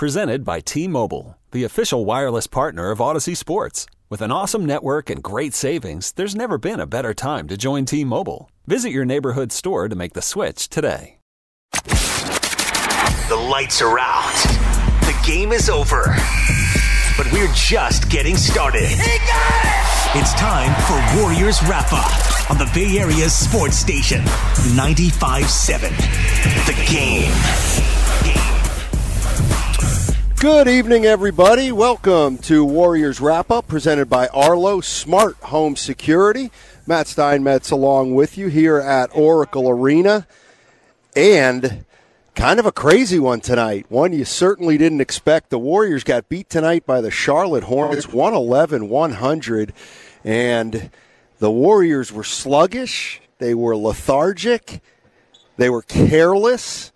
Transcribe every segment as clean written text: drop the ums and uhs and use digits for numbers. Presented by T-Mobile, the official wireless partner of Odyssey Sports. With an awesome network and great savings, there's never been a better time to join T-Mobile. Visit your neighborhood store to make the switch today. The lights are out. The game is over. But we're just getting started. He got it! It's time for Warriors Wrap-Up on the Bay Area's sports station, 95.7. The Game. Good evening, everybody. Welcome to Warriors Wrap-Up, presented by Arlo Smart Home Security. Matt Steinmetz along with you here at Oracle Arena. And kind of a crazy one tonight, one you certainly didn't expect. The Warriors got beat tonight by the Charlotte Hornets, 111-100. And the Warriors were sluggish, they were lethargic, they were careless.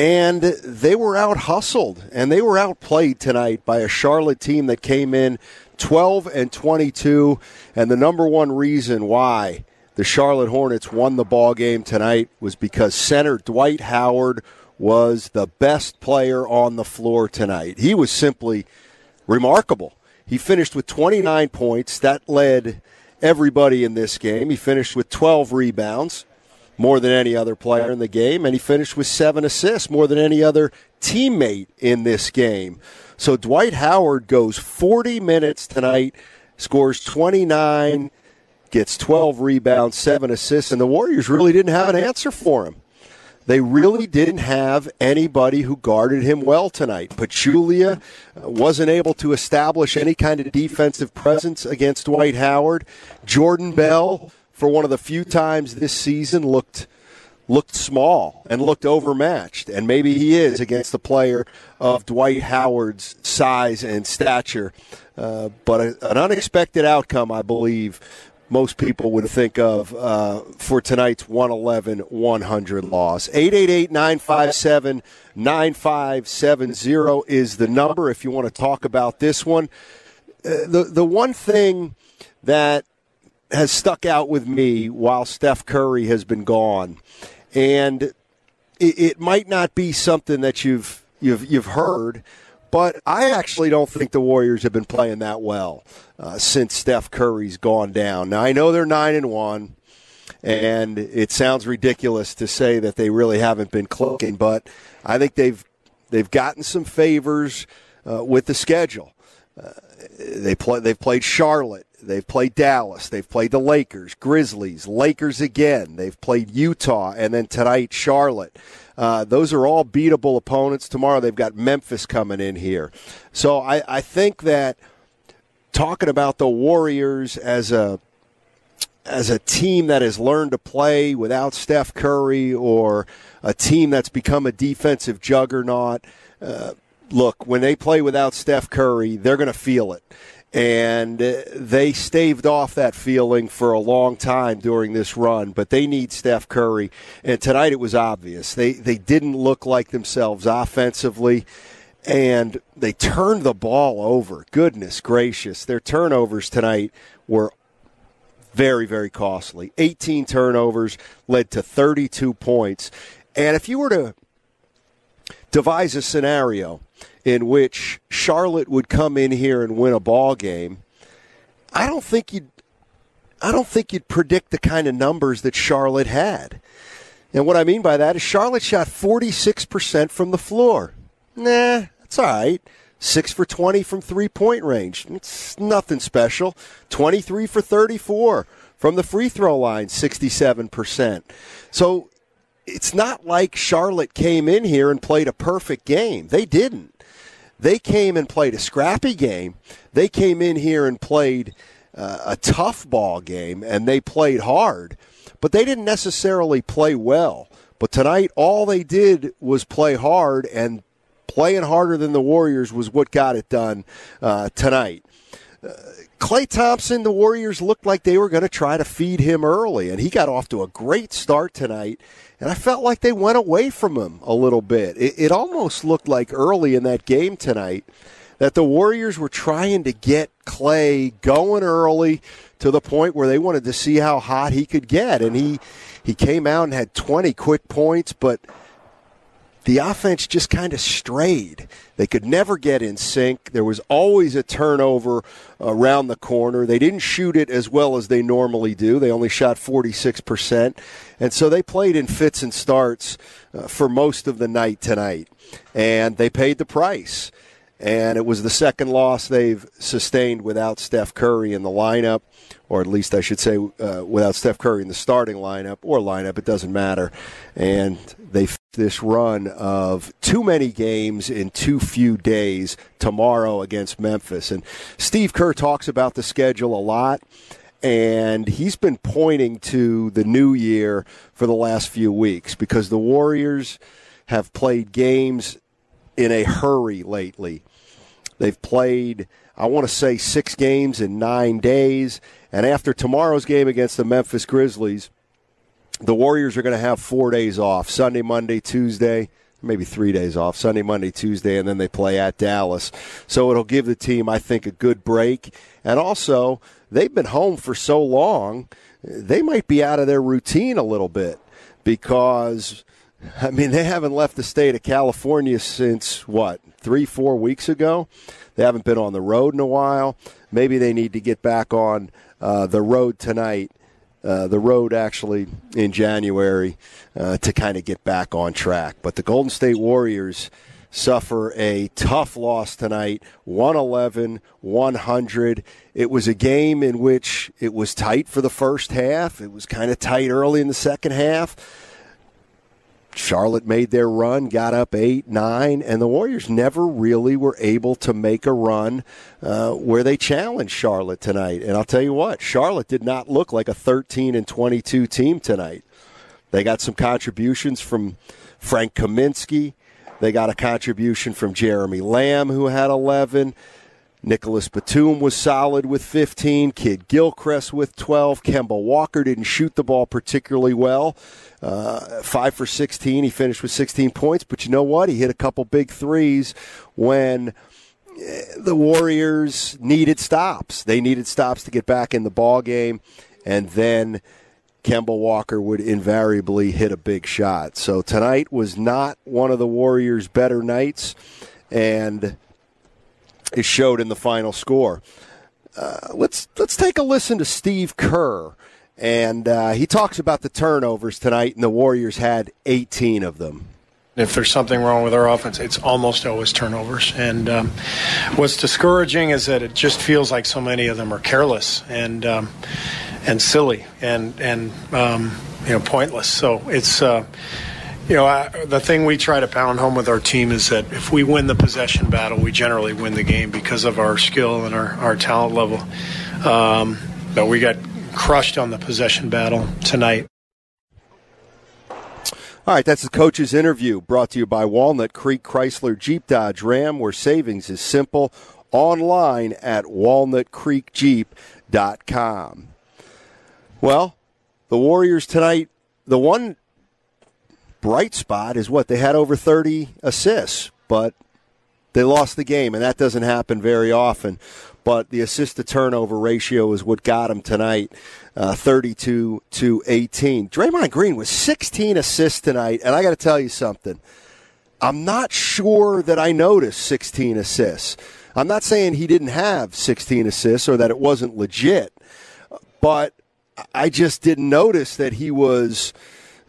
And they were out-hustled, and they were outplayed tonight by a Charlotte team that came in 12-22. And the number one reason why the Charlotte Hornets won the ball game tonight was because center Dwight Howard was the best player on the floor tonight. He was simply remarkable. He finished with 29 points. That led everybody in this game. He finished with 12 rebounds. More than any other player in the game, and he finished with 7 assists, more than any other teammate in this game. So Dwight Howard goes 40 minutes tonight, scores 29, gets 12 rebounds, 7 assists, and the Warriors really didn't have an answer for him. They really didn't have anybody who guarded him well tonight. Pachulia wasn't able to establish any kind of defensive presence against Dwight Howard. Jordan Bell, for one of the few times this season, looked small and looked overmatched. And maybe he is against the player of Dwight Howard's size and stature. But an unexpected outcome, I believe, most people would think of for tonight's 111-100 loss. 888-957-9570 is the number if you want to talk about this one. The one thing that has stuck out with me while Steph Curry has been gone, and it might not be something that you've heard, but I actually don't think the Warriors have been playing that well since Steph Curry's gone down. Now I know they're 9-1, and it sounds ridiculous to say that they really haven't been clicking, but I think they've gotten some favors with the schedule. They've played Charlotte. They've played Dallas. They've played the Lakers, Grizzlies, Lakers again. They've played Utah, and then tonight, Charlotte. Those are all beatable opponents. Tomorrow they've got Memphis coming in here. So I think that talking about the Warriors as a team that has learned to play without Steph Curry, or a team that's become a defensive juggernaut, look, when they play without Steph Curry, they're going to feel it. And they staved off that feeling for a long time during this run, but they need Steph Curry. And tonight it was obvious. They didn't look like themselves offensively, and they turned the ball over. Goodness gracious. Their turnovers tonight were very, very costly. 18 turnovers led to 32 points. And if you were to devise a scenario in which Charlotte would come in here and win a ball game, I don't think you'd predict the kind of numbers that Charlotte had. And what I mean by that is Charlotte shot 46% from the floor. Nah, that's all right. 6 for 20 from three-point range. It's nothing special. 23 for 34 from the free throw line, 67%. So it's not like Charlotte came in here and played a perfect game. They didn't. They came and played a scrappy game. They came in here and played a tough ball game, and they played hard. But they didn't necessarily play well. But tonight, all they did was play hard, and playing harder than the Warriors was what got it done tonight. Klay Thompson, the Warriors looked like they were going to try to feed him early, and he got off to a great start tonight, and I felt like they went away from him a little bit. It almost looked like early in that game tonight that the Warriors were trying to get Klay going early to the point where they wanted to see how hot he could get, and he came out and had 20 quick points, but the offense just kind of strayed. They could never get in sync. There was always a turnover around the corner. They didn't shoot it as well as they normally do. They only shot 46%. And so they played in fits and starts for most of the night tonight. And they paid the price. And it was the second loss they've sustained without Steph Curry in the lineup, or at least I should say without Steph Curry in the starting lineup or lineup. It doesn't matter. And they this run of too many games in too few days tomorrow against Memphis. And Steve Kerr talks about the schedule a lot. And he's been pointing to the new year for the last few weeks because the Warriors have played games in a hurry lately. They've played, I want to say, 6 games in 9 days. And after tomorrow's game against the Memphis Grizzlies, the Warriors are going to have 4 days off, Sunday, Monday, Tuesday, maybe 3 days off, Sunday, Monday, Tuesday, and then they play at Dallas. So it'll give the team, I think, a good break. And also, they've been home for so long, they might be out of their routine a little bit because, I mean, they haven't left the state of California since, what, 3-4 weeks ago? They haven't been on the road in a while. Maybe they need to get back on the road tonight. The road actually in January to kind of get back on track. But the Golden State Warriors suffer a tough loss tonight, 111-100. It was a game in which it was tight for the first half. It was kind of tight early in the second half. Charlotte made their run, got up 8-9, and the Warriors never really were able to make a run where they challenged Charlotte tonight. And I'll tell you what, Charlotte did not look like a 13-22 team tonight. They got some contributions from Frank Kaminsky. They got a contribution from Jeremy Lamb, who had 11. Nicholas Batum was solid with 15. Kidd-Gilchrist with 12. Kemba Walker didn't shoot the ball particularly well. 5 for 16. He finished with 16 points. But you know what? He hit a couple big threes when the Warriors needed stops. They needed stops to get back in the ball game. And then Kemba Walker would invariably hit a big shot. So tonight was not one of the Warriors' better nights. And it showed in the final score. Let's take a listen to Steve Kerr. And he talks about the turnovers tonight, and the Warriors had 18 of them. If there's something wrong with our offense, it's almost always turnovers. And what's discouraging is that it just feels like so many of them are careless and silly and pointless. So it's the thing we try to pound home with our team is that if we win the possession battle, we generally win the game because of our skill and our talent level. But we got crushed on the possession battle tonight. All right, that's the coach's interview brought to you by Walnut Creek Chrysler Jeep Dodge Ram, where savings is simple, online at walnutcreekjeep.com. Well, the Warriors tonight, the one bright spot is what? They had over 30 assists, but they lost the game, and that doesn't happen very often. But the assist-to-turnover ratio is what got them tonight, 32-18. Draymond Green was 16 assists tonight, and I got to tell you something. I'm not sure that I noticed 16 assists. I'm not saying he didn't have 16 assists or that it wasn't legit, but I just didn't notice that he was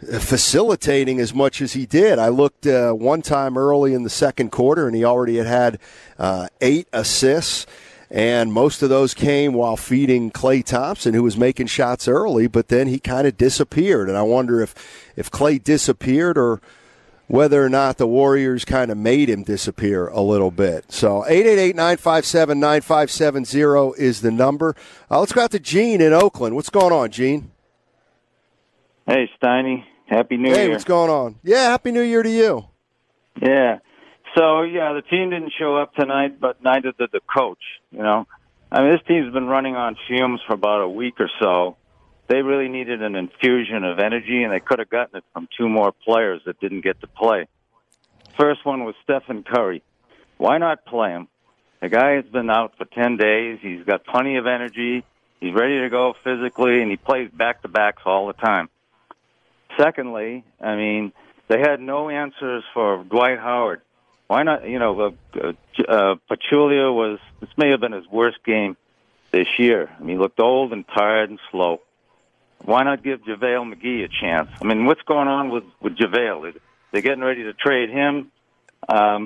facilitating as much as he did. I looked one time early in the second quarter, and he already had 8 assists, and most of those came while feeding Klay Thompson, who was making shots early, but then he kind of disappeared. And I wonder if Klay disappeared or whether or not the Warriors kind of made him disappear a little bit. So 888-957-9570 is the number. Let's go out to Gene in Oakland. What's going on, Gene? Hey, Steiny. Happy New Year. Hey, what's going on? Yeah, Happy New Year to you. Yeah. So, the team didn't show up tonight, but neither did the coach, I mean, this team's been running on fumes for about a week or so. They really needed an infusion of energy, and they could have gotten it from 2 more players that didn't get to play. First one was Stephen Curry. Why not play him? The guy has been out for 10 days. He's got plenty of energy. He's ready to go physically, and he plays back-to-backs all the time. Secondly, They had no answers for Dwight Howard. Why not? You know, Pachulia was. This may have been his worst game this year. I mean, he looked old and tired and slow. Why not give JaVale McGee a chance? I mean, what's going on with JaVale? They're getting ready to trade him. I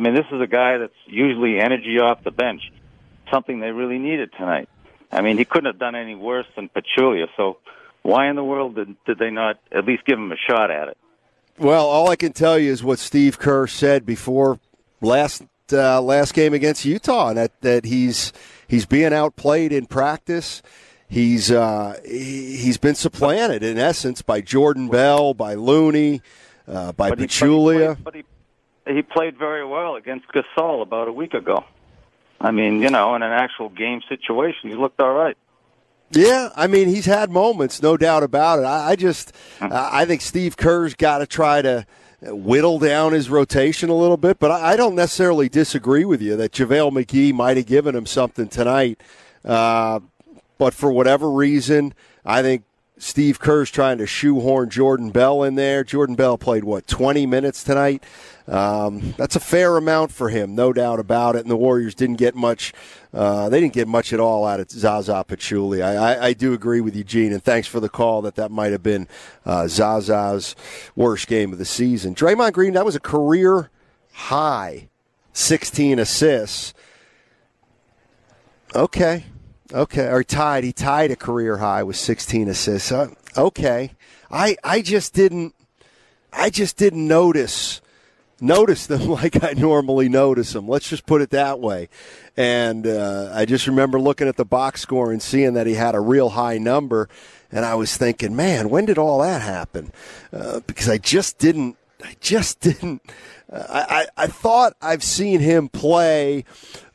mean, this is a guy that's usually energy off the bench, something they really needed tonight. I mean, he couldn't have done any worse than Pachulia, so why in the world did they not at least give him a shot at it? Well, all I can tell you is what Steve Kerr said before last game against Utah, and that he's being outplayed in practice. He's been supplanted, in essence, by Jordan Bell, by Looney, by Pachulia. He played very well against Gasol about a week ago. I mean, you know, in an actual game situation, he looked all right. Yeah, I mean, he's had moments, no doubt about it. I think Steve Kerr's got to try to whittle down his rotation a little bit, but I don't necessarily disagree with you that JaVale McGee might have given him something tonight. But for whatever reason, I think Steve Kerr's trying to shoehorn Jordan Bell in there. Jordan Bell played, 20 minutes tonight? That's a fair amount for him, no doubt about it. And the Warriors didn't get much. They didn't get much at all out of Zaza Pachulia. I do agree with you, Gene, and thanks for the call that might have been Zaza's worst game of the season. Draymond Green, that was a career-high 16 assists. Okay, or tied. He tied a career high with 16 assists. I just didn't notice them like I normally notice them. Let's just put it that way. And I just remember looking at the box score and seeing that he had a real high number, and I was thinking, man, when did all that happen? Because I just didn't. I thought I've seen him play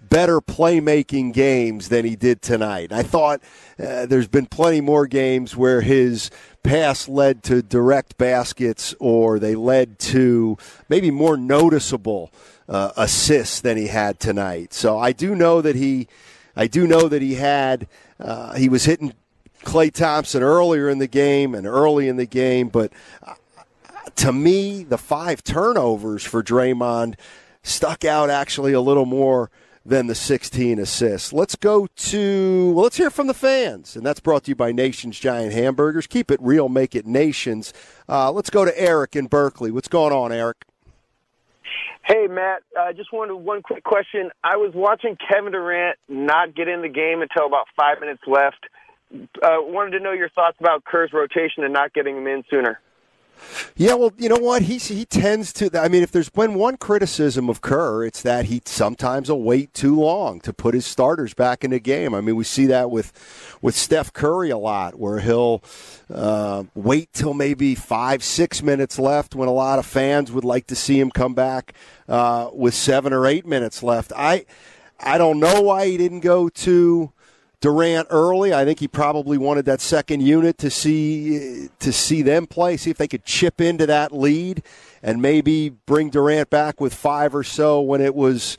better playmaking games than he did tonight. I thought there's been plenty more games where his pass led to direct baskets or they led to maybe more noticeable assists than he had tonight. So I do know that he had he was hitting Klay Thompson earlier in the game and early in the game, but to me, the 5 turnovers for Draymond stuck out actually a little more than the 16 assists. Let's hear from the fans, and that's brought to you by Nation's Giant Hamburgers. Keep it real, make it Nation's. Let's go to Eric in Berkeley. What's going on, Eric? Hey, Matt, I just wanted one quick question. I was watching Kevin Durant not get in the game until about 5 minutes left. Wanted to know your thoughts about Kerr's rotation and not getting him in sooner. Yeah, well, you know what? He tends to, I mean, if there's been one criticism of Kerr, it's that he sometimes will wait too long to put his starters back in the game. I mean, we see that with Steph Curry a lot, where he'll wait till maybe 5-6 minutes left when a lot of fans would like to see him come back with 7 or 8 minutes left. I don't know why he didn't go to Durant early. I think he probably wanted that second unit to see them play, see if they could chip into that lead and maybe bring Durant back with 5 or so when it was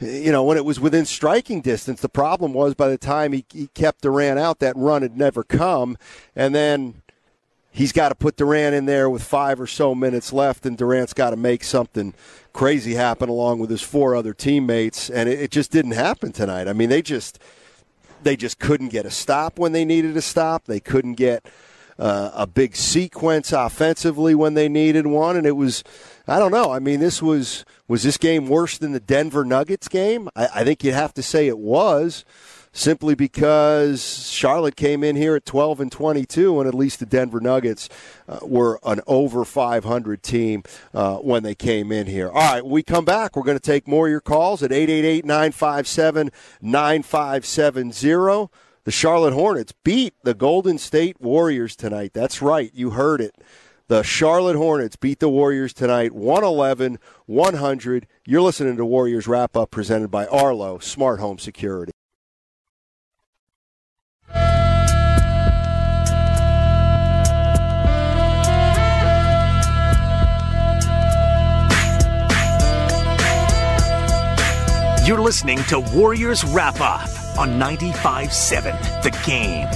within striking distance. The problem was by the time he kept Durant out, that run had never come, and then he's got to put Durant in there with 5 or so minutes left, and Durant's got to make something crazy happen along with his 4 other teammates, and it just didn't happen tonight. I mean, they just couldn't get a stop when they needed a stop. They couldn't get a big sequence offensively when they needed one. And it was, I don't know. I mean, was this game worse than the Denver Nuggets game? I think you'd have to say it was, simply because Charlotte came in here at 12-22, and at least the Denver Nuggets were an over 500 team when they came in here. All right, when we come back, we're going to take more of your calls at 888-957-9570. The Charlotte Hornets beat the Golden State Warriors tonight. That's right, you heard it. The Charlotte Hornets beat the Warriors tonight, 111-100. You're listening to Warriors Wrap-Up, presented by Arlo Smart Home Security. You're listening to Warriors Wrap-Up on 95.7 The Game.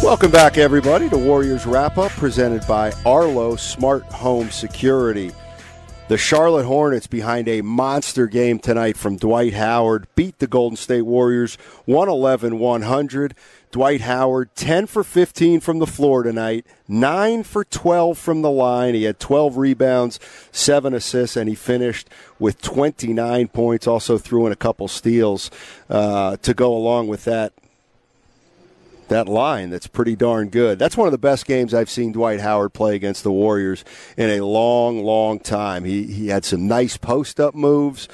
Welcome back, everybody, to Warriors Wrap-Up, presented by Arlo Smart Home Security. The Charlotte Hornets, behind a monster game tonight from Dwight Howard, beat the Golden State Warriors 111-100. Dwight Howard, 10 for 15 from the floor tonight, 9 for 12 from the line. He had 12 rebounds, 7 assists, and he finished with 29 points. Also threw in a couple steals to go along with that line that's pretty darn good. That's one of the best games I've seen Dwight Howard play against the Warriors in a long, long time. He had some nice post-up moves,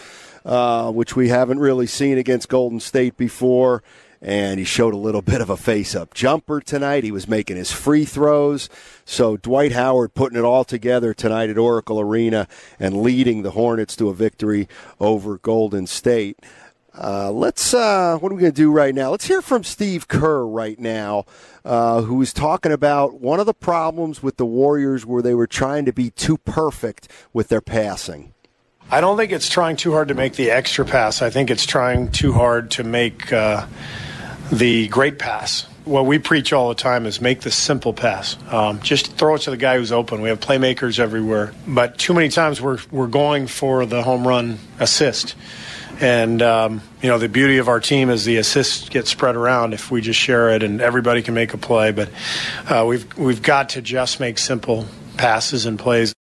which we haven't really seen against Golden State before, and he showed a little bit of a face-up jumper tonight. He was making his free throws. So Dwight Howard putting it all together tonight at Oracle Arena and leading the Hornets to a victory over Golden State. What are we going to do right now? Let's hear from Steve Kerr right now, who's talking about one of the problems with the Warriors where they were trying to be too perfect with their passing. I don't think it's trying too hard to make the extra pass. I think it's trying too hard to make the great pass. What we preach all the time is make the simple pass. Just throw it to the guy who's open. We have playmakers everywhere. But too many times we're going for the home run assist. And, the beauty of our team is the assists get spread around if we just share it and everybody can make a play. But we've got to just make simple passes and plays.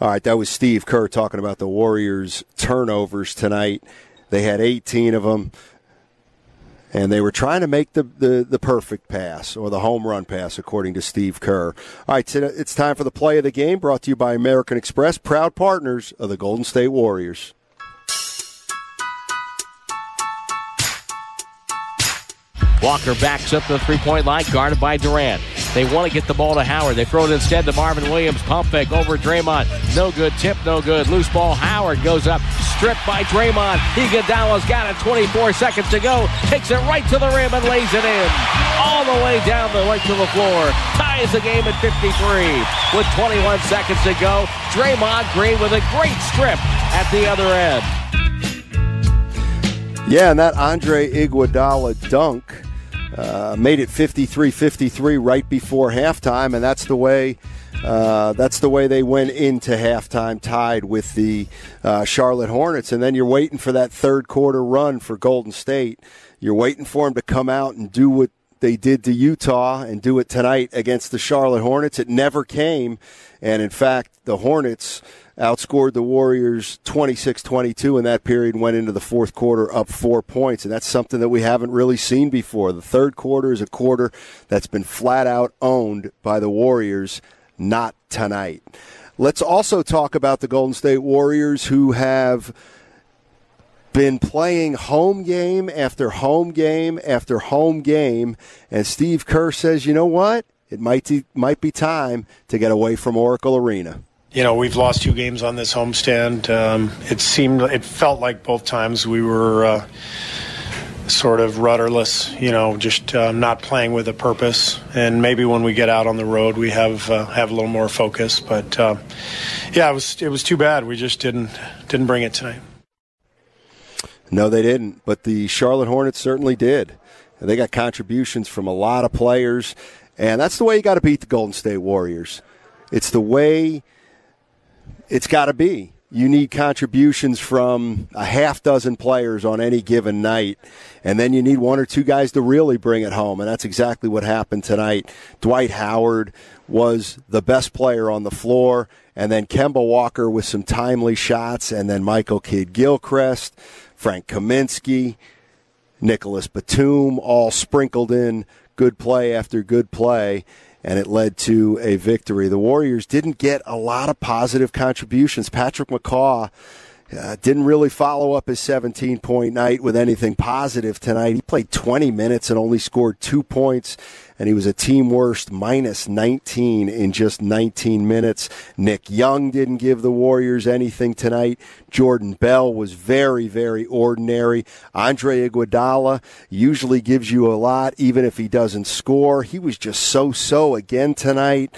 All right, that was Steve Kerr talking about the Warriors' turnovers tonight. They had 18 of them. And they were trying to make the perfect pass, or the home run pass, according to Steve Kerr. All right, so it's time for the play of the game, brought to you by American Express, proud partners of the Golden State Warriors. Walker backs up the three-point line, guarded by Durant. They want to get the ball to Howard. They throw it instead to Marvin Williams. Pump fake over Draymond. No good. Tip no good. Loose ball. Howard goes up. Stripped by Draymond. Iguodala's got it. 24 seconds to go. Takes it right to the rim and lays it in. All the way down the length of the floor. Ties the game at 53 with 21 seconds to go. Draymond Green with a great strip at the other end. Yeah, and that Andre Iguodala dunk made it 53-53 right before halftime, and that's the way they went into halftime, tied with the Charlotte Hornets. And then you're waiting for that third quarter run for Golden State. You're waiting for them to come out and do what they did to Utah and do it tonight against the Charlotte Hornets. It never came, and in fact, the Hornets outscored the Warriors 26-22 in that period, went into the fourth quarter up 4 points, and that's something that we haven't really seen before. The third quarter is a quarter that's been flat-out owned by the Warriors, not tonight. Let's also talk about the Golden State Warriors, who have been playing home game after home game after home game, and Steve Kerr says, you know what? It might be time to get away from Oracle Arena. You know, we've lost two games on this homestand. It felt like both times we were sort of rudderless, just not playing with a purpose. And maybe when we get out on the road, we have a little more focus. But it was too bad. We just didn't bring it tonight. No, they didn't. But the Charlotte Hornets certainly did. They got contributions from a lot of players, and that's the way you got to beat the Golden State Warriors. It's the way. It's got to be. You need contributions from a half dozen players on any given night, and then you need one or two guys to really bring it home, and that's exactly what happened tonight. Dwight Howard was the best player on the floor, and then Kemba Walker with some timely shots, and then Michael Kidd-Gilchrist, Frank Kaminsky, Nicholas Batum, all sprinkled in good play after good play. And it led to a victory. The Warriors didn't get a lot of positive contributions. Patrick McCaw didn't really follow up his 17-point night with anything positive tonight. He played 20 minutes and only scored 2 points, and he was a team-worst -19 in just 19 minutes. Nick Young didn't give the Warriors anything tonight. Jordan Bell was very, very ordinary. Andre Iguodala usually gives you a lot, even if he doesn't score. He was just so-so again tonight.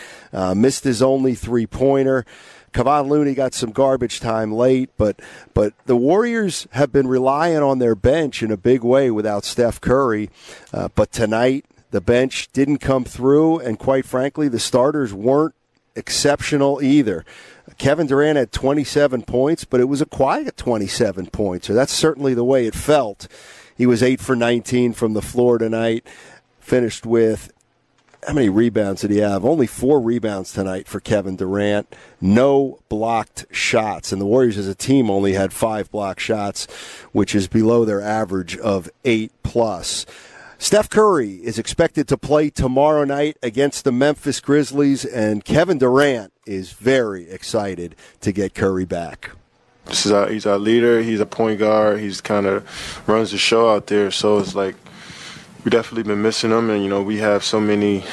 Missed his only three-pointer. Kevon Looney got some garbage time late, but the Warriors have been relying on their bench in a big way without Steph Curry. But tonight, the bench didn't come through, and quite frankly, the starters weren't exceptional either. Kevin Durant had 27 points, but it was a quiet 27 points, so that's certainly the way it felt. He was 8 for 19 from the floor tonight, finished with, how many rebounds did he have? Only 4 rebounds tonight for Kevin Durant. No blocked shots, and the Warriors as a team only had 5 blocked shots, which is below their average of 8+. Steph Curry is expected to play tomorrow night against the Memphis Grizzlies, and Kevin Durant is very excited to get Curry back. He's our leader. He's a point guard. He's kind of runs the show out there. So it's like we've definitely been missing him, and, you know, we have so many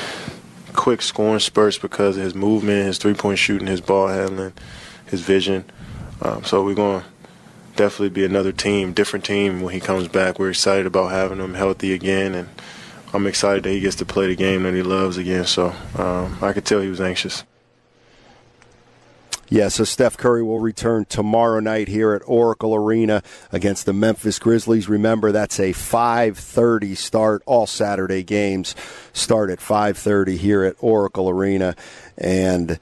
quick scoring spurts because of his movement, his three-point shooting, his ball handling, his vision. So we're going to definitely be another team, different team when he comes back. We're excited about having him healthy again, and I'm excited that he gets to play the game that he loves again. So I could tell he was anxious. Yeah, so Steph Curry will return tomorrow night here at Oracle Arena against the Memphis Grizzlies. Remember, that's a 5:30 start. All Saturday games start at 5:30 here at Oracle Arena. And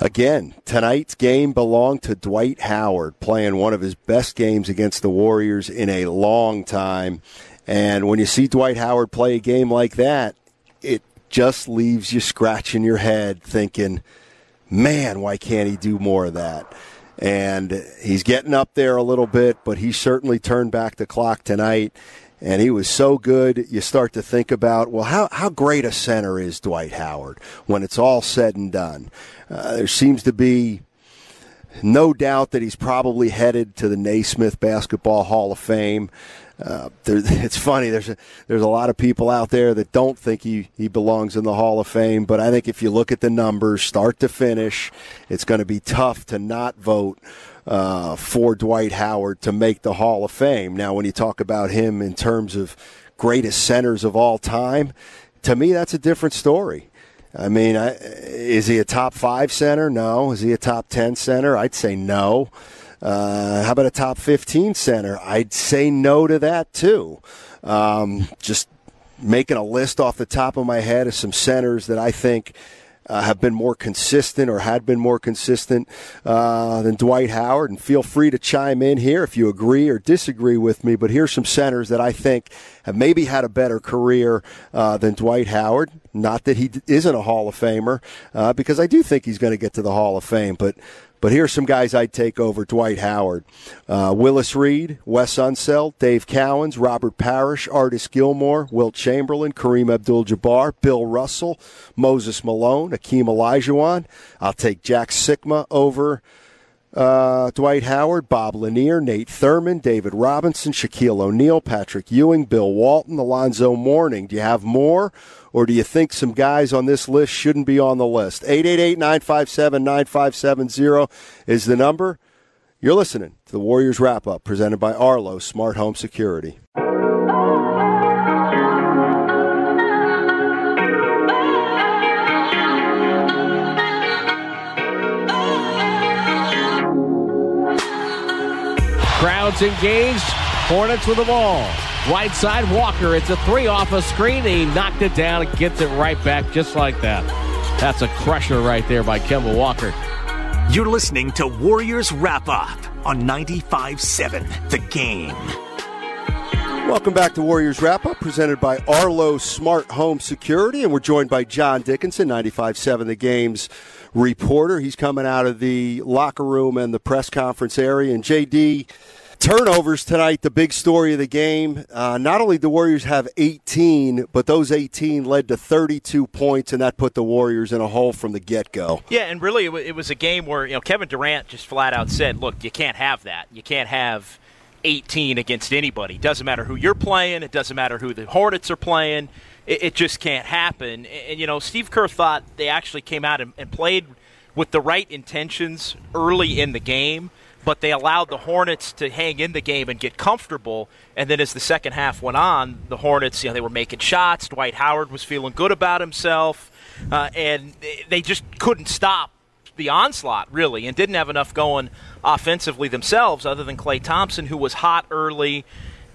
again, tonight's game belonged to Dwight Howard, playing one of his best games against the Warriors in a long time. And when you see Dwight Howard play a game like that, it just leaves you scratching your head thinking, man, why can't he do more of that? And he's getting up there a little bit, but he certainly turned back the clock tonight, and he was so good. You start to think about, well, how great a center is Dwight Howard when it's all said and done? There seems to be no doubt that he's probably headed to the Naismith Basketball Hall of Fame. It's funny, there's a lot of people out there that don't think he belongs in the Hall of Fame, but I think if you look at the numbers, start to finish, it's going to be tough to not vote for Dwight Howard to make the Hall of Fame. Now, when you talk about him in terms of greatest centers of all time, to me that's a different story. I mean, is he a top 5 center? No. Is he a top 10 center? I'd say no. How about a top 15 center? I'd say no to that, too. Just making a list off the top of my head of some centers that I think have been more consistent or had been more consistent than Dwight Howard. And feel free to chime in here if you agree or disagree with me. But here's some centers that I think have maybe had a better career than Dwight Howard. Not that he isn't a Hall of Famer, because I do think he's going to get to the Hall of Fame. But here's some guys I'd take over Dwight Howard. Willis Reed, Wes Unseld, Dave Cowens, Robert Parrish, Artis Gilmore, Wilt Chamberlain, Kareem Abdul-Jabbar, Bill Russell, Moses Malone, Akeem Olajuwon. I'll take Jack Sikma over Dwight Howard, Bob Lanier, Nate Thurman, David Robinson, Shaquille O'Neal, Patrick Ewing, Bill Walton, Alonzo Mourning. Do you have more? Or do you think some guys on this list shouldn't be on the list? 888-957-9570 is the number. You're listening to the Warriors Wrap-Up, presented by Arlo Smart Home Security. Crowds engaged. Hornets with the ball. Right side, Walker. It's a 3 off a screen. He knocked it down and gets it right back just like that. That's a crusher right there by Kemba Walker. You're listening to Warriors Wrap-Up on 95.7 The Game. Welcome back to Warriors Wrap-Up, presented by Arlo Smart Home Security. And we're joined by John Dickinson, 95.7 The Game's reporter. He's coming out of the locker room and the press conference area. And J.D., turnovers tonight, the big story of the game. Not only did the Warriors have 18, but those 18 led to 32 points, and that put the Warriors in a hole from the get-go. Yeah, and really it was a game where, you know, Kevin Durant just flat out said, look, you can't have that. You can't have 18 against anybody. It doesn't matter who you're playing. It doesn't matter who the Hornets are playing. It just can't happen. And, you know, Steve Kerr thought they actually came out and played with the right intentions early in the game. But they allowed the Hornets to hang in the game and get comfortable. And then as the second half went on, the Hornets, you know, they were making shots. Dwight Howard was feeling good about himself. And they just couldn't stop the onslaught, really, and didn't have enough going offensively themselves other than Klay Thompson, who was hot early,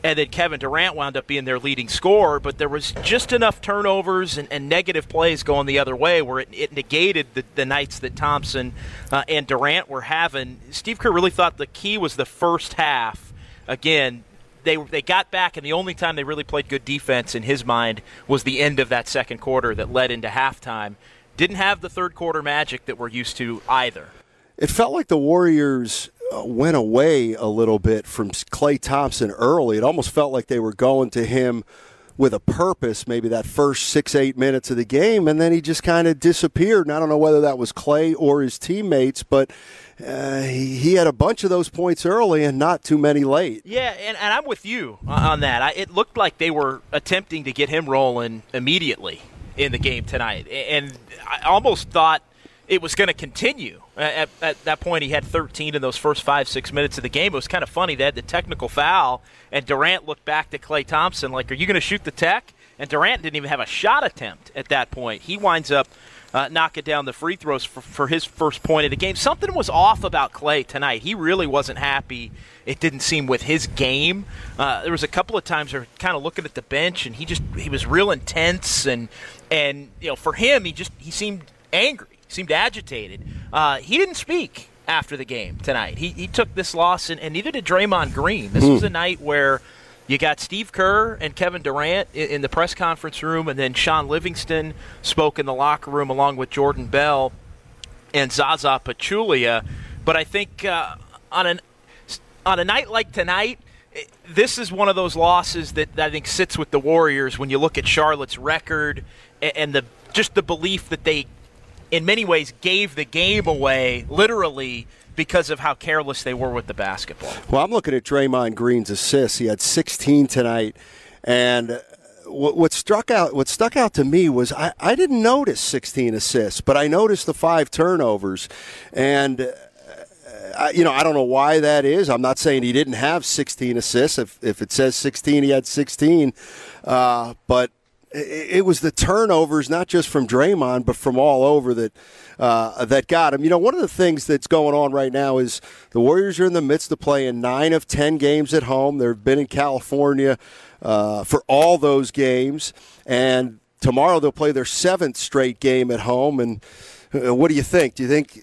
and then Kevin Durant wound up being their leading scorer. But there was just enough turnovers and negative plays going the other way where it negated the nights that Thompson and Durant were having. Steve Kerr really thought the key was the first half. Again, they got back, and the only time they really played good defense, in his mind, was the end of that second quarter that led into halftime. Didn't have the third quarter magic that we're used to either. It felt like the Warriors went away a little bit from Klay Thompson early. It almost felt like they were going to him with a purpose, maybe that first 6-8 minutes of the game, and then he just kind of disappeared. And I don't know whether that was Klay or his teammates, but he had a bunch of those points early and not too many late. Yeah, and I'm with you on that. It looked like they were attempting to get him rolling immediately in the game tonight, and I almost thought it was going to continue. At that point, he had 13 in those first 5-6 minutes of the game. It was kind of funny. They had the technical foul, and Durant looked back to Klay Thompson like, are you going to shoot the tech? And Durant didn't even have a shot attempt at that point. He winds up knocking down the free throws for his first point of the game. Something was off about Klay tonight. He really wasn't happy, it didn't seem, with his game. There was a couple of times where kind of looking at the bench, and he was real intense. And you know, for him, he seemed angry. Seemed agitated. He didn't speak after the game tonight. He took this loss, and neither did Draymond Green. This was a night where you got Steve Kerr and Kevin Durant in the press conference room, and then Sean Livingston spoke in the locker room along with Jordan Bell and Zaza Pachulia. But I think on a night like tonight, this is one of those losses that I think sits with the Warriors when you look at Charlotte's record and the belief that they, in many ways, gave the game away, literally, because of how careless they were with the basketball. Well, I'm looking at Draymond Green's assists. He had 16 tonight, and what stuck out to me was I didn't notice 16 assists, but I noticed the 5 turnovers, and I don't know why that is. I'm not saying he didn't have 16 assists. If it says 16, he had 16, but it was the turnovers, not just from Draymond, but from all over that got him. You know, one of the things that's going on right now is the Warriors are in the midst of playing 9 of 10 games at home. They've been in California for all those games, and tomorrow they'll play their 7th straight game at home. And what do you think? Do you think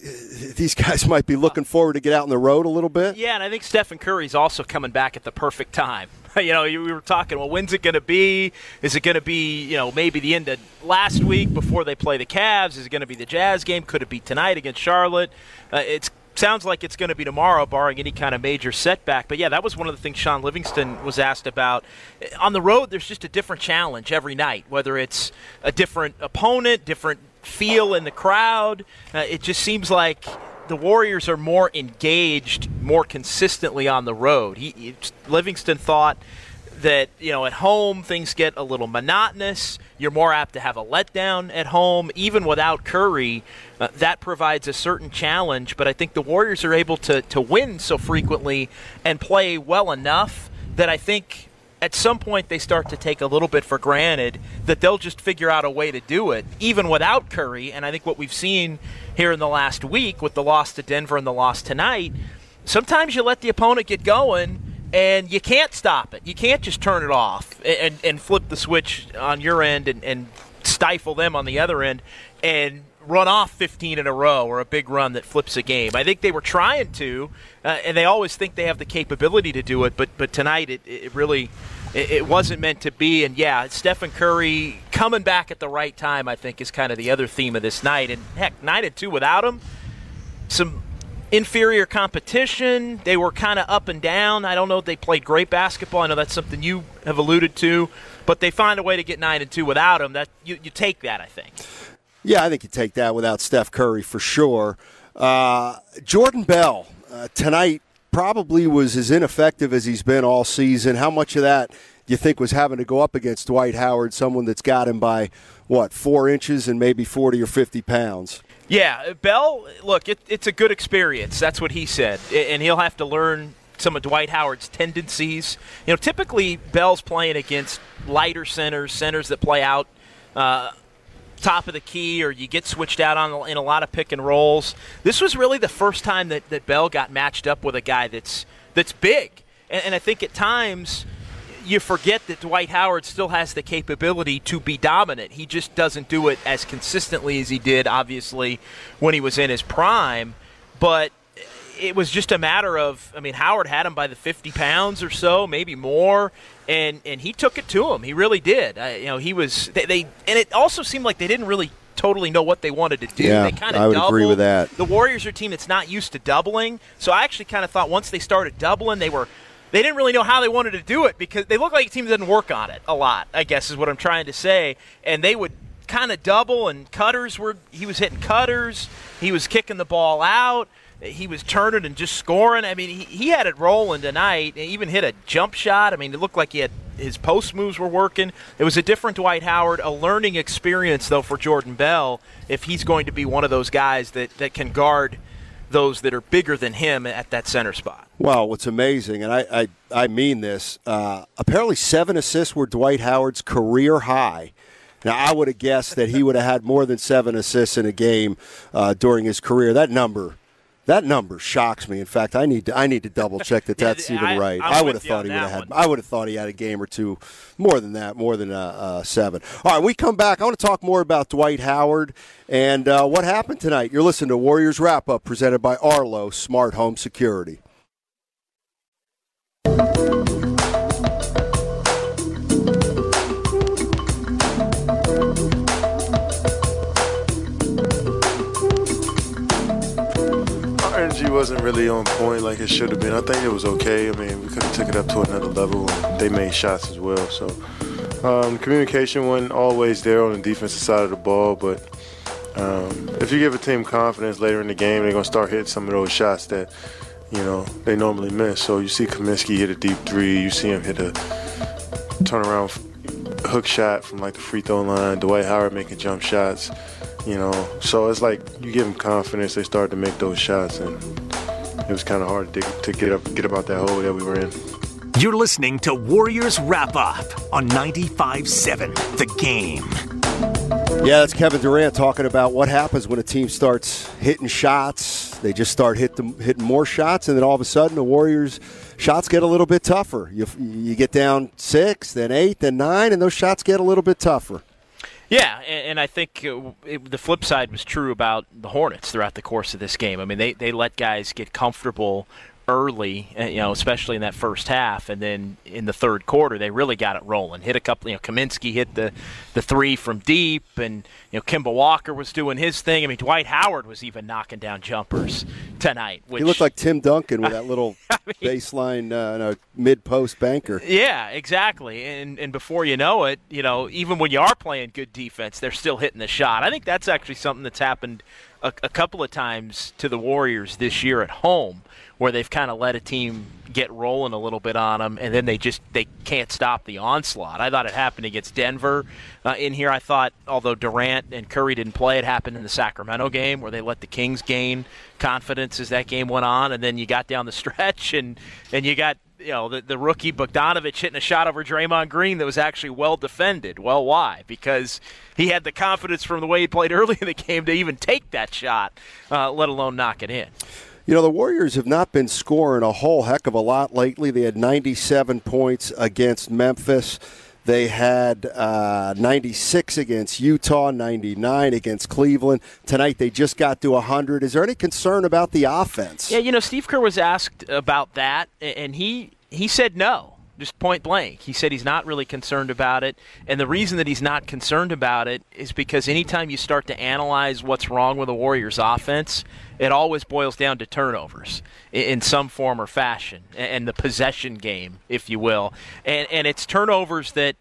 these guys might be looking forward to get out on the road a little bit? Yeah, and I think Stephen Curry's also coming back at the perfect time. You know, we were talking, well, when's it going to be? Is it going to be, you know, maybe the end of last week before they play the Cavs? Is it going to be the Jazz game? Could it be tonight against Charlotte? It sounds like it's going to be tomorrow, barring any kind of major setback. But, yeah, that was one of the things Sean Livingston was asked about. On the road, there's just a different challenge every night, whether it's a different opponent, different feel in the crowd. It just seems like the Warriors are more engaged, more consistently on the road. Livingston thought that, you know, at home things get a little monotonous. You're more apt to have a letdown at home. Even without Curry, that provides a certain challenge. But I think the Warriors are able to win so frequently and play well enough that I think at some point they start to take a little bit for granted that they'll just figure out a way to do it, even without Curry. And I think what we've seen here in the last week with the loss to Denver and the loss tonight, sometimes you let the opponent get going and you can't stop it. You can't just turn it off and flip the switch on your end and stifle them on the other end and run off 15 in a row or a big run that flips a game. I think they were trying to, and they always think they have the capability to do it, but tonight it really it wasn't meant to be. And, yeah, Stephen Curry coming back at the right time, I think, is kind of the other theme of this night. And, heck, 9-2 without him, some inferior competition. They were kind of up and down. I don't know if they played great basketball. I know that's something you have alluded to, but they find a way to get 9-2 without him. That you take that, I think. Yeah, I think you take that without Steph Curry for sure. Jordan Bell tonight probably was as ineffective as he's been all season. How much of that do you think was having to go up against Dwight Howard, someone that's got him by, 4 inches and maybe 40 or 50 pounds? Yeah, Bell, look, it's a good experience. That's what he said. And he'll have to learn some of Dwight Howard's tendencies. You know, typically Bell's playing against lighter centers that play out top of the key, or you get switched out on in a lot of pick and rolls. This was really the first time that Bell got matched up with a guy that's big. And I think at times you forget that Dwight Howard still has the capability to be dominant. He just doesn't do it as consistently as he did, obviously, when he was in his prime. But it was just a matter of, I mean, Howard had him by the 50 pounds or so, maybe more, and he took it to him. He really did. And it also seemed like they didn't really totally know what they wanted to do. Yeah, they kind of I would doubled. Agree with that. The Warriors are a team that's not used to doubling, so I actually kind of thought once they started doubling, they didn't really know how they wanted to do it because they looked like a team that didn't work on it a lot, I guess is what I'm trying to say, and they would kind of double, and he was hitting cutters, he was kicking the ball out, he was turning and just scoring. I mean, he had it rolling tonight. He even hit a jump shot. I mean, it looked like his post moves were working. It was a different Dwight Howard, a learning experience, though, for Jordan Bell if he's going to be one of those guys that can guard those that are bigger than him at that center spot. Well, what's amazing, and I mean this, apparently 7 assists were Dwight Howard's career high. Now, I would have guessed that he would have had more than 7 assists in a game during his career. That number shocks me. In fact, I need to double check that that's even right. I would have thought he would have had. I would have thought he had a game or two more than that, more than 7. All right, we come back. I want to talk more about Dwight Howard and what happened tonight. You're listening to Warriors Wrap Up, presented by Arlo Smart Home Security. Energy wasn't really on point like it should have been. I think it was okay. I mean, we could have took it up to another level, and they made shots as well. So communication wasn't always there on the defensive side of the ball, but if you give a team confidence later in the game, they're going to start hitting some of those shots that, you know, they normally miss. So you see Kaminsky hit a deep three. You see him hit a turnaround hook shot from, like, the free throw line. Dwight Howard making jump shots. You know, so it's like you give them confidence, they start to make those shots, and it was kind of hard to get about that hole that we were in. You're listening to Warriors Wrap Up on 95.7 The Game. Yeah, that's Kevin Durant talking about what happens when a team starts hitting shots. They just start hitting more shots, and then all of a sudden the Warriors' shots get a little bit tougher. You get down 6, then 8, then 9, and those shots get a little bit tougher. Yeah, and I think the flip side was true about the Hornets throughout the course of this game. I mean, they let guys get comfortable early, you know, especially in that first half, and then in the third quarter they really got it rolling. Hit a couple, you know, Kaminsky hit the three from deep, and you know, Kemba Walker was doing his thing. I mean, Dwight Howard was even knocking down jumpers tonight. Which, he looked like Tim Duncan with that little baseline mid-post banker. Yeah, exactly. And before you know it, you know, even when you are playing good defense, they're still hitting the shot. I think that's actually something that's happened a couple of times to the Warriors this year at home, where they've kind of let a team get rolling a little bit on them, and then they can't stop the onslaught. I thought it happened against Denver in here. I thought, although Durant and Curry didn't play, it happened in the Sacramento game where they let the Kings gain confidence as that game went on, and then you got down the stretch and you got, you know, the rookie Bogdanovich hitting a shot over Draymond Green that was actually well defended. Well, why? Because he had the confidence from the way he played early in the game to even take that shot, let alone knock it in. You know, the Warriors have not been scoring a whole heck of a lot lately. They had 97 points against Memphis. They had 96 against Utah, 99 against Cleveland. Tonight they just got to 100. Is there any concern about the offense? Yeah, you know, Steve Kerr was asked about that, and he said no, just point blank. He said he's not really concerned about it, and the reason that he's not concerned about it is because anytime you start to analyze what's wrong with the Warriors' offense, it always boils down to turnovers in some form or fashion, and the possession game, if you will. And it's turnovers that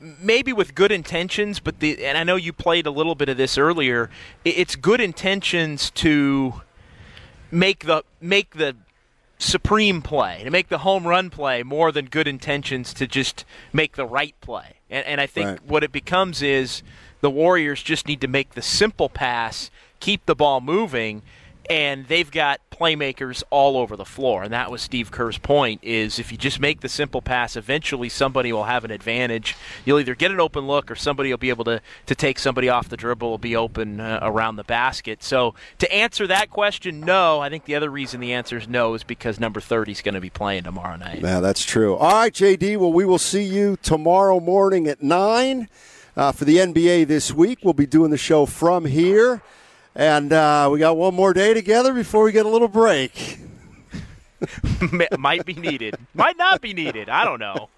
maybe with good intentions, but and I know you played a little bit of this earlier, it's good intentions to make the supreme play, to make the home run play, more than good intentions to just make the right play. And I think what it becomes is the Warriors just need to make the simple pass, keep the ball moving, and they've got playmakers all over the floor. And that was Steve Kerr's point, is if you just make the simple pass, eventually somebody will have an advantage. You'll either get an open look or somebody will be able to take somebody off the dribble or be open around the basket. So to answer that question, no. I think the other reason the answer is no is because number 30 is going to be playing tomorrow night. Yeah, that's true. All right, JD, well, we will see you tomorrow morning at 9 for the NBA this week. We'll be doing the show from here. And we got one more day together before we get a little break. Might be needed. Might not be needed. I don't know.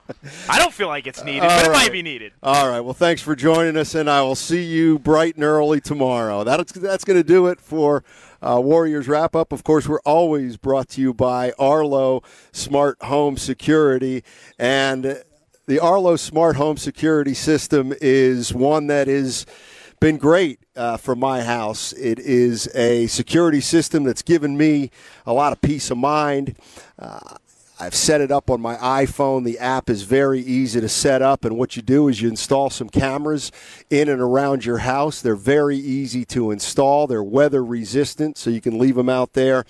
I don't feel like it's needed, but it might be needed. All right. Well, thanks for joining us, and I will see you bright and early tomorrow. That's going to do it for Warriors Wrap-Up. Of course, we're always brought to you by Arlo Smart Home Security. And the Arlo Smart Home Security system is one that is – been great for my house. It is a security system that's given me a lot of peace of mind. I've set it up on my iPhone. The app is very easy to set up, and what you do is you install some cameras in and around your house. They're very easy to install. They're weather resistant, so you can leave them out there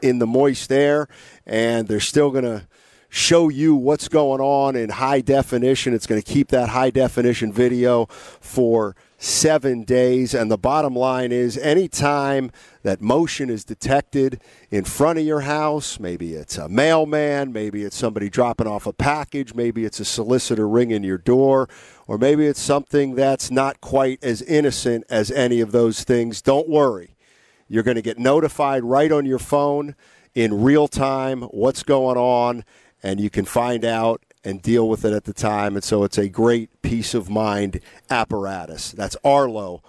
in the moist air, and they're still going to show you what's going on in high definition. It's going to keep that high definition video for 7 days. And the bottom line is, anytime that motion is detected in front of your house, maybe it's a mailman, maybe it's somebody dropping off a package, maybe it's a solicitor ringing your door, or maybe it's something that's not quite as innocent as any of those things, don't worry. You're going to get notified right on your phone in real time what's going on, and you can find out and deal with it at the time. And so it's a great peace of mind apparatus. That's Arlo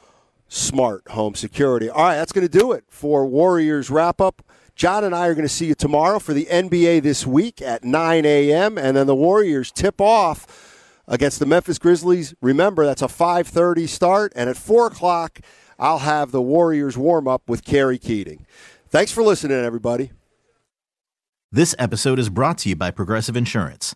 Smart Home Security. All right, that's going to do it for Warriors Wrap-Up. John and I are going to see you tomorrow for the NBA This Week at 9 a.m., and then the Warriors tip off against the Memphis Grizzlies. Remember, that's a 5:30 start, and at 4 o'clock, I'll have the Warriors warm-up with Kerry Keating. Thanks for listening, everybody. This episode is brought to you by Progressive Insurance.